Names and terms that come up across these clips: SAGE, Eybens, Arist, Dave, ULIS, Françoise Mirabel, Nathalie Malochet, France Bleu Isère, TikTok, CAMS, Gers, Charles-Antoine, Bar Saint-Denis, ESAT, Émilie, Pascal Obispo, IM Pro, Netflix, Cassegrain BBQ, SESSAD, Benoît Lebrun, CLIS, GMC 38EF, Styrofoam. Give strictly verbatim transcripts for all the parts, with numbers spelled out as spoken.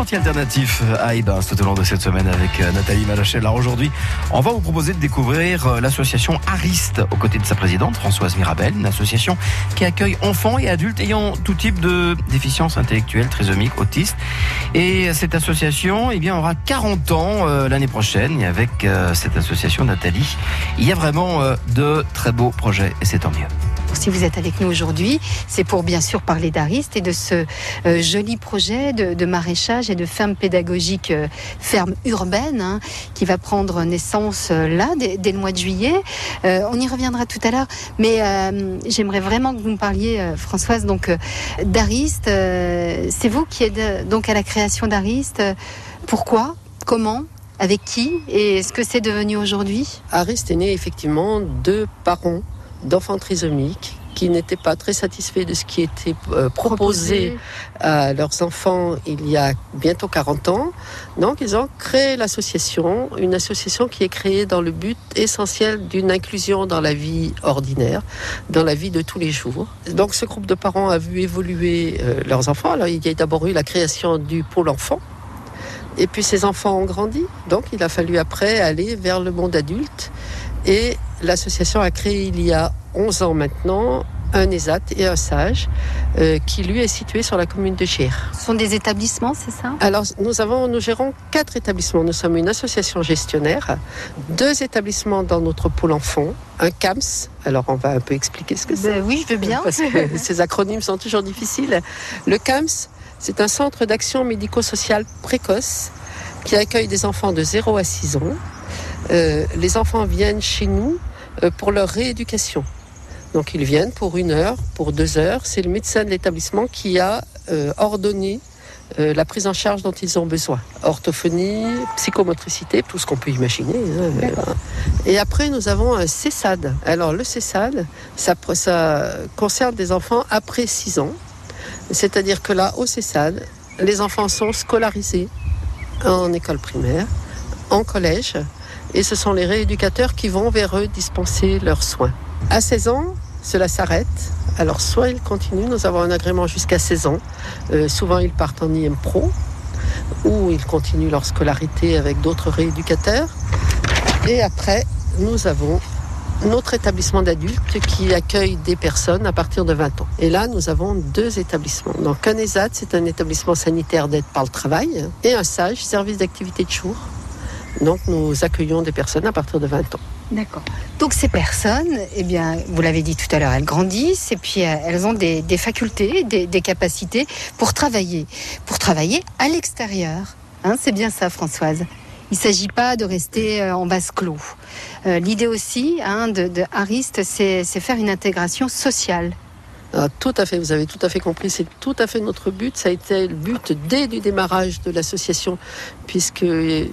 sorties alternatives à Eybens tout au long de cette semaine avec Nathalie Malochet. Alors aujourd'hui, on va vous proposer de découvrir l'association Arist aux côtés de sa présidente Françoise Mirabel, une association qui accueille enfants et adultes ayant tout type de déficience intellectuelle, trisomique, autiste. Et cette association, eh bien, aura quarante ans euh, l'année prochaine. Et avec euh, cette association, Nathalie, il y a vraiment euh, de très beaux projets et c'est tant mieux. Si vous êtes avec nous aujourd'hui, c'est pour bien sûr parler d'Arist et de ce euh, joli projet de, de maraîchage et de ferme pédagogique, euh, ferme urbaine, hein, qui va prendre naissance euh, là, dès, dès le mois de juillet. Euh, on y reviendra tout à l'heure, mais euh, j'aimerais vraiment que vous me parliez, euh, Françoise, donc euh, d'Arist. Euh, c'est vous qui êtes euh, donc à la création d'Arist. Euh, pourquoi ? Comment ? Avec qui ? Et ce que c'est devenu aujourd'hui ? Arist est né effectivement de parents d'enfants trisomiques qui n'étaient pas très satisfaits de ce qui était euh, proposé à leurs enfants il y a bientôt quarante ans. Donc ils ont créé l'association, une association qui est créée dans le but essentiel d'une inclusion dans la vie ordinaire, dans la vie de tous les jours. Donc ce groupe de parents a vu évoluer euh, leurs enfants. Alors il y a d'abord eu la création du pôle enfant. Et puis ces enfants ont grandi, donc il a fallu après aller vers le monde adulte. Et l'association a créé il y a onze ans maintenant un ESAT et un SAGE euh, qui lui est situé sur la commune de Gers. Ce sont des établissements, c'est ça ? Alors nous avons, nous gérons quatre établissements. Nous sommes une association gestionnaire, deux établissements dans notre pôle enfant, un CAMS. Alors on va un peu expliquer ce que ben c'est. Oui, je veux bien. Parce que ces acronymes sont toujours difficiles. Le CAMS, c'est un centre d'action médico-sociale précoce qui accueille des enfants de zéro à six ans. Euh, les enfants viennent chez nous euh, pour leur rééducation. Donc ils viennent pour une heure, pour deux heures. C'est le médecin de l'établissement qui a euh, ordonné euh, la prise en charge dont ils ont besoin. Orthophonie, psychomotricité, tout ce qu'on peut imaginer. Euh, et après nous avons un SESSAD. Alors le SESSAD, ça, ça concerne des enfants après six ans. C'est-à-dire que là, au SESSAD, les enfants sont scolarisés en école primaire, en collège, et ce sont les rééducateurs qui vont vers eux dispenser leurs soins. À seize ans, cela s'arrête. Alors soit ils continuent, nous avons un agrément jusqu'à seize ans. Euh, souvent ils partent en I M Pro, ou ils continuent leur scolarité avec d'autres rééducateurs. Et après, nous avons notre établissement d'adultes qui accueille des personnes à partir de vingt ans. Et là, nous avons deux établissements. Donc un ESAT, c'est un établissement sanitaire d'aide par le travail, et un SAGE, service d'activité de jour. Donc nous accueillons des personnes à partir de vingt ans. D'accord. Donc ces personnes, eh bien, vous l'avez dit tout à l'heure, elles grandissent et puis elles ont des, des facultés, des, des capacités pour travailler, pour travailler à l'extérieur. Hein, c'est bien ça, Françoise. Il ne s'agit pas de rester en vase clos. Euh, l'idée aussi hein, de, de Arist, c'est, c'est faire une intégration sociale. Ah, tout à fait, vous avez tout à fait compris, c'est tout à fait notre but, ça a été le but dès du démarrage de l'association puisque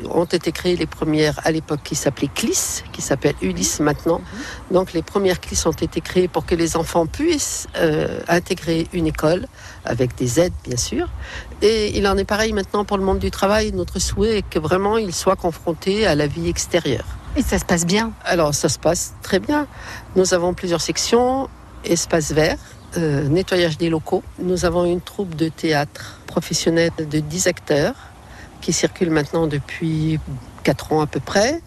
ont été créées les premières à l'époque qui s'appelaient C L I S, qui s'appelle U L I S maintenant, donc les premières C L I S ont été créées pour que les enfants puissent euh, intégrer une école avec des aides bien sûr, et il en est pareil maintenant pour le monde du travail. Notre souhait est que vraiment ils soient confrontés à la vie extérieure. Et ça se passe bien? Alors ça se passe très bien, nous avons plusieurs sections, espaces verts, Euh, nettoyage des locaux. Nous avons une troupe de théâtre professionnelle de dix acteurs qui circule maintenant depuis quatre ans à peu près.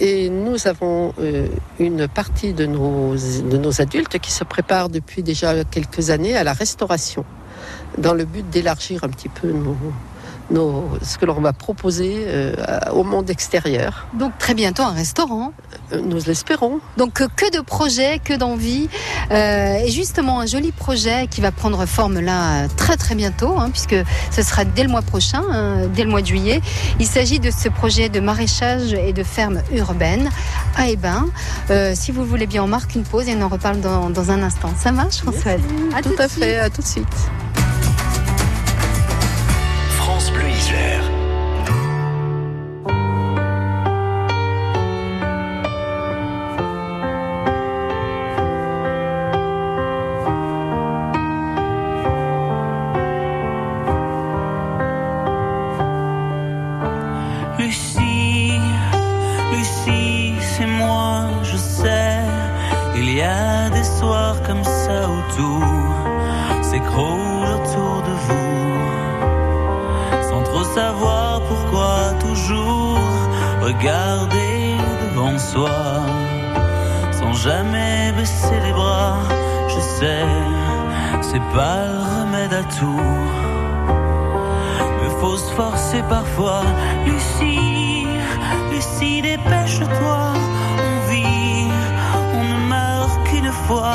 Et nous avons euh, une partie de nos, de nos adultes qui se préparent depuis déjà quelques années à la restauration dans le but d'élargir un petit peu nos... Nos, ce que l'on va proposer euh, au monde extérieur. Donc très bientôt un restaurant. Nous l'espérons. Donc euh, que de projets, que d'envie. Euh, et justement un joli projet qui va prendre forme là très très bientôt, hein, puisque ce sera dès le mois prochain, hein, dès le mois de juillet. Il s'agit de ce projet de maraîchage et de ferme urbaine à Eybens. Euh, si vous le voulez bien, on marque une pause et on en reparle dans, dans un instant. Ça marche, Françoise ? À tout, tout à fait, à tout de suite. Bleu Isère. Lucie, Lucie, c'est moi, je sais. Il y a des soirs comme ça où tout s'écroule autour de vous. Trop savoir pourquoi toujours regarder devant soi sans jamais baisser les bras. Je sais, c'est pas le remède à tout, me faut se forcer parfois. Lucie, Lucie, dépêche-toi, on vit, on ne meurt qu'une fois.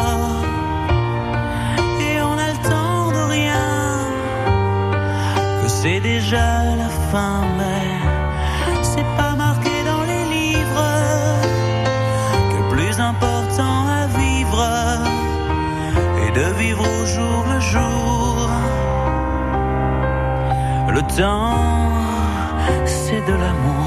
C'est déjà la fin, mais c'est pas marqué dans les livres que plus important à vivre est de vivre au jour le jour. Le temps, c'est de l'amour.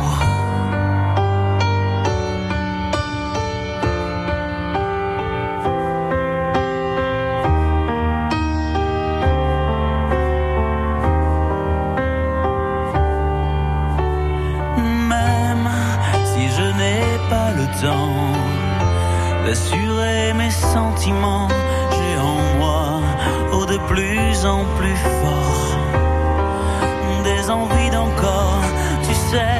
D'assurer mes sentiments, j'ai en moi, oh, de plus en plus fort, des envies d'encore, tu sais,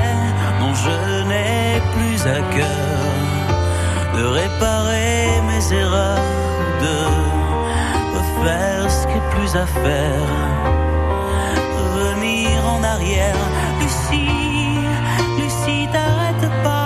non, je n'ai plus à cœur de réparer mes erreurs, de refaire ce qui est plus à faire, revenir en arrière. Lucie, Lucie, t'arrête pas.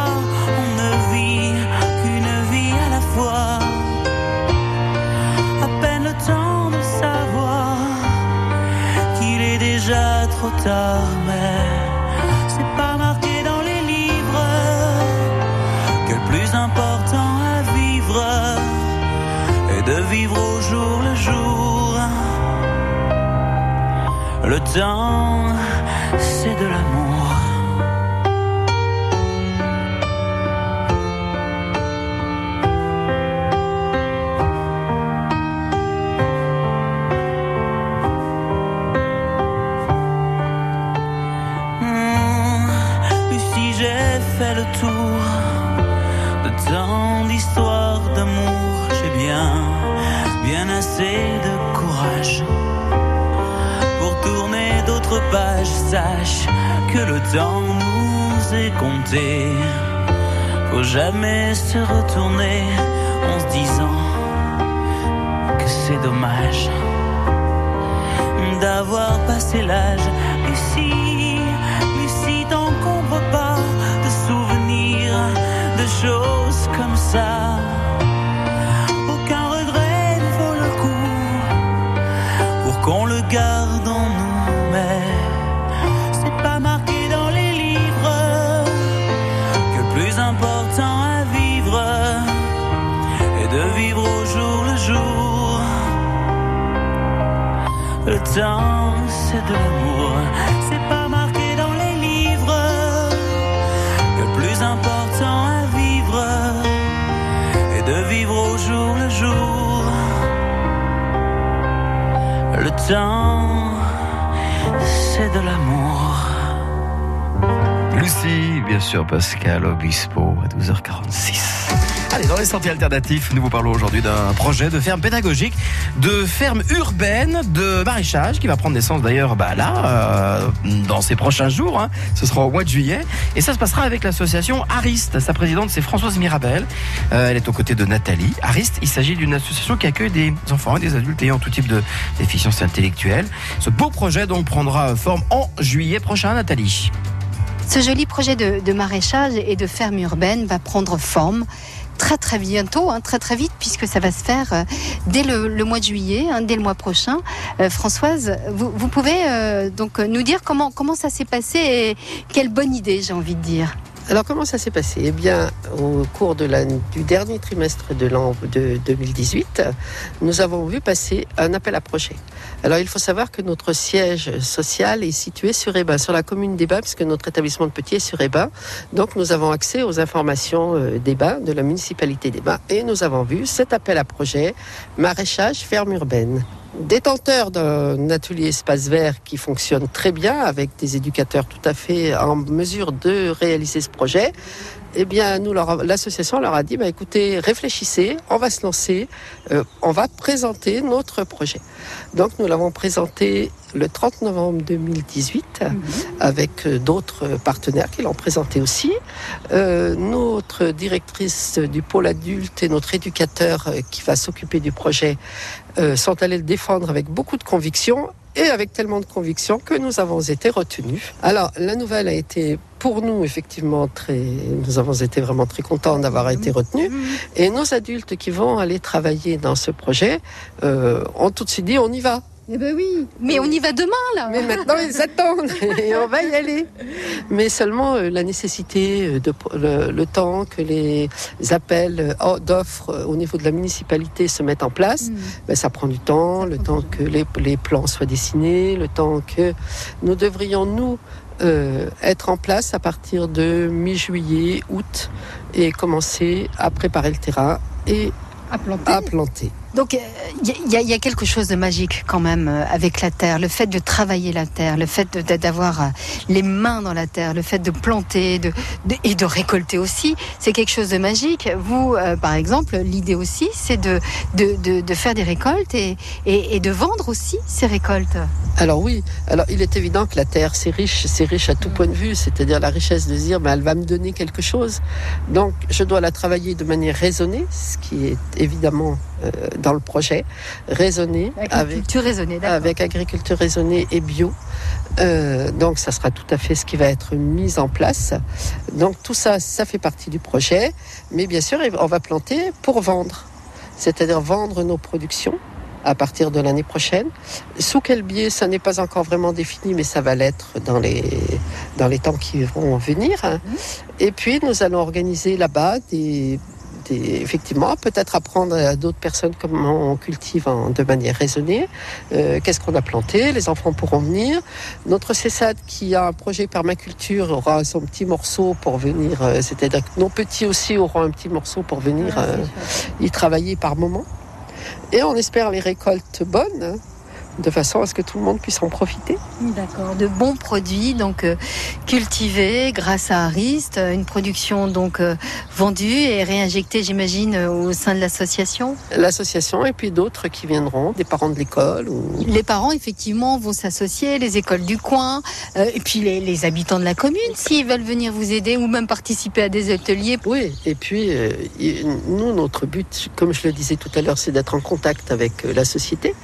Trop tard, mais c'est pas marqué dans les livres que le plus important à vivre est de vivre au jour le jour. Le temps, c'est de l'amour. Fait le tour de tant d'histoires d'amour, j'ai bien, bien assez de courage pour tourner d'autres pages. Sache que le temps nous est compté, faut jamais se retourner en se disant que c'est dommage d'avoir passé l'âge. Lucie, Lucie, t'encombre pas de choses comme ça, aucun regret ne vaut le coup pour qu'on le garde en nous. Mais c'est pas marqué dans les livres que le plus important à vivre est de vivre au jour le jour. Le temps, c'est de l'amour. C'est pas marqué dans les livres que le plus important à vivre et de vivre au jour le jour. Le temps, c'est de l'amour. Lucie, bien sûr, Pascal Obispo, à douze heures quarante-six. Allez, dans les sentiers alternatifs, nous vous parlons aujourd'hui d'un projet de ferme pédagogique, de ferme urbaine de maraîchage qui va prendre naissance d'ailleurs bah, là, euh, dans ces prochains jours, hein. Ce sera au mois de juillet et ça se passera avec l'association Arist. Sa présidente, c'est Françoise Mirabel, euh, elle est aux côtés de Nathalie. Arist, il s'agit d'une association qui accueille des enfants et des adultes ayant tout type de déficience intellectuelle. Ce beau projet donc prendra forme en juillet prochain, Nathalie. Ce joli projet de, de maraîchage et de ferme urbaine va prendre forme très très bientôt, hein, très très vite, puisque ça va se faire euh, dès le, le mois de juillet, hein, dès le mois prochain. Euh, Françoise, vous, vous pouvez euh, donc nous dire comment, comment ça s'est passé et quelle bonne idée, j'ai envie de dire. Alors comment ça s'est passé? Eh bien, au cours de la, du dernier trimestre de l'an de deux mille dix-huit, nous avons vu passer un appel à projet. Alors il faut savoir que notre siège social est situé sur Eybens, sur la commune d'Eybens, puisque notre établissement de petit est sur Eybens. Donc nous avons accès aux informations d'Eybens, de la municipalité d'Eybens, et nous avons vu cet appel à projet maraîchage ferme urbaine. Détenteur d'un atelier espace vert qui fonctionne très bien avec des éducateurs tout à fait en mesure de réaliser ce projet, eh bien, nous, leur, l'association leur a dit, bah, écoutez, réfléchissez, on va se lancer, euh, on va présenter notre projet. Donc, nous l'avons présenté le trente novembre deux mille dix-huit, mmh. avec d'autres partenaires qui l'ont présenté aussi. Euh, notre directrice du pôle adulte et notre éducateur qui va s'occuper du projet euh, sont allés le défendre avec beaucoup de conviction, et avec tellement de conviction que nous avons été retenus. Alors, la nouvelle a été pour nous, effectivement, très... nous avons été vraiment très contents d'avoir été retenus. Et nos adultes qui vont aller travailler dans ce projet euh, ont tout de suite dit, on y va. Eh ben oui, mais on y va demain là. Mais maintenant ils attendent et on va y aller. Mais seulement euh, la nécessité, de, le, le temps que les appels euh, d'offres euh, au niveau de la municipalité se mettent en place, mmh. ben, ça prend du temps, ça le temps que les, les plans soient dessinés, le temps que nous devrions nous euh, être en place à partir de mi-juillet, août, et commencer à préparer le terrain et à planter. À planter. Donc il y, y, y a quelque chose de magique quand même avec la terre, le fait de travailler la terre, le fait de, de, d'avoir les mains dans la terre, le fait de planter de, de, et de récolter aussi, c'est quelque chose de magique. Vous, euh, par exemple, l'idée aussi, c'est de, de, de, de faire des récoltes et, et, et de vendre aussi ces récoltes. Alors oui, alors il est évident que la terre, c'est riche, c'est riche à tout mmh. point de vue, c'est-à-dire la richesse de dire, ben, elle va me donner quelque chose. Donc je dois la travailler de manière raisonnée, ce qui est évidemment... Euh, dans le projet, raisonner agriculture avec, raisonnée, avec agriculture raisonnée et bio. Euh, donc ça sera tout à fait ce qui va être mis en place. Donc tout ça, ça fait partie du projet. Mais bien sûr, on va planter pour vendre. C'est-à-dire vendre nos productions à partir de l'année prochaine. Sous quel biais, ça n'est pas encore vraiment défini, mais ça va l'être dans les, dans les temps qui vont venir. Mmh. Et puis nous allons organiser là-bas des... Et effectivement, peut-être apprendre à d'autres personnes comment on cultive en, de manière raisonnée, euh, qu'est-ce qu'on a planté, les enfants pourront venir. Notre SESSAD qui a un projet permaculture aura son petit morceau pour venir, euh, c'est-à-dire que nos petits aussi auront un petit morceau pour venir euh, y travailler par moment. Et on espère les récoltes bonnes, de façon à ce que tout le monde puisse en profiter. D'accord, de bons produits donc euh, cultivés grâce à Arist, une production donc euh, vendue et réinjectée, j'imagine, au sein de l'association. L'association et puis d'autres qui viendront, des parents de l'école. Ou... Les parents, effectivement, vont s'associer, les écoles du coin, euh, et puis les, les habitants de la commune, s'ils veulent venir vous aider ou même participer à des ateliers. Oui, et puis, euh, nous, notre but, comme je le disais tout à l'heure, c'est d'être en contact avec la société,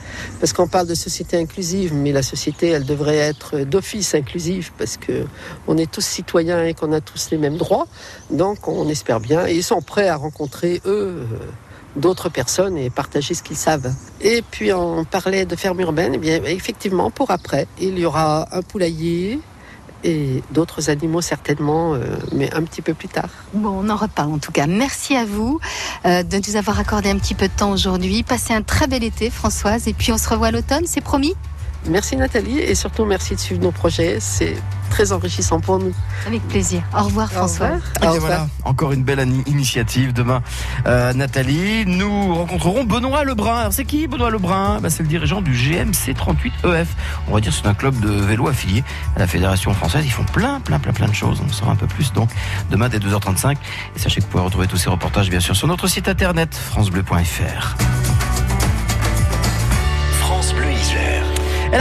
parce qu'on parle de société inclusive, mais la société, elle devrait être d'office inclusive parce que on est tous citoyens et qu'on a tous les mêmes droits. Donc, on espère bien. Et ils sont prêts à rencontrer, eux, d'autres personnes et partager ce qu'ils savent. Et puis, on parlait de ferme urbaine. Eh bien, effectivement, pour après, il y aura un poulailler et d'autres animaux certainement, mais un petit peu plus tard. Bon, on en reparle en tout cas. Merci à vous de nous avoir accordé un petit peu de temps aujourd'hui. Passez un très bel été, Françoise, et puis on se revoit à l'automne, c'est promis. Merci Nathalie, et surtout merci de suivre nos projets, c'est très enrichissant pour nous. Avec plaisir, au revoir Françoise. Au revoir. Et voilà, encore une belle an- initiative demain euh, Nathalie, nous rencontrerons Benoît Lebrun. Alors c'est qui Benoît Lebrun? Bah, c'est le dirigeant du G M C trente-huit E F, on va dire c'est un club de vélo affilié à la Fédération Française, ils font plein plein plein plein de choses, on en saura un peu plus donc demain dès deux heures trente-cinq, et sachez que vous pouvez retrouver tous ces reportages bien sûr sur notre site internet francebleu point fr. France Bleu Isère.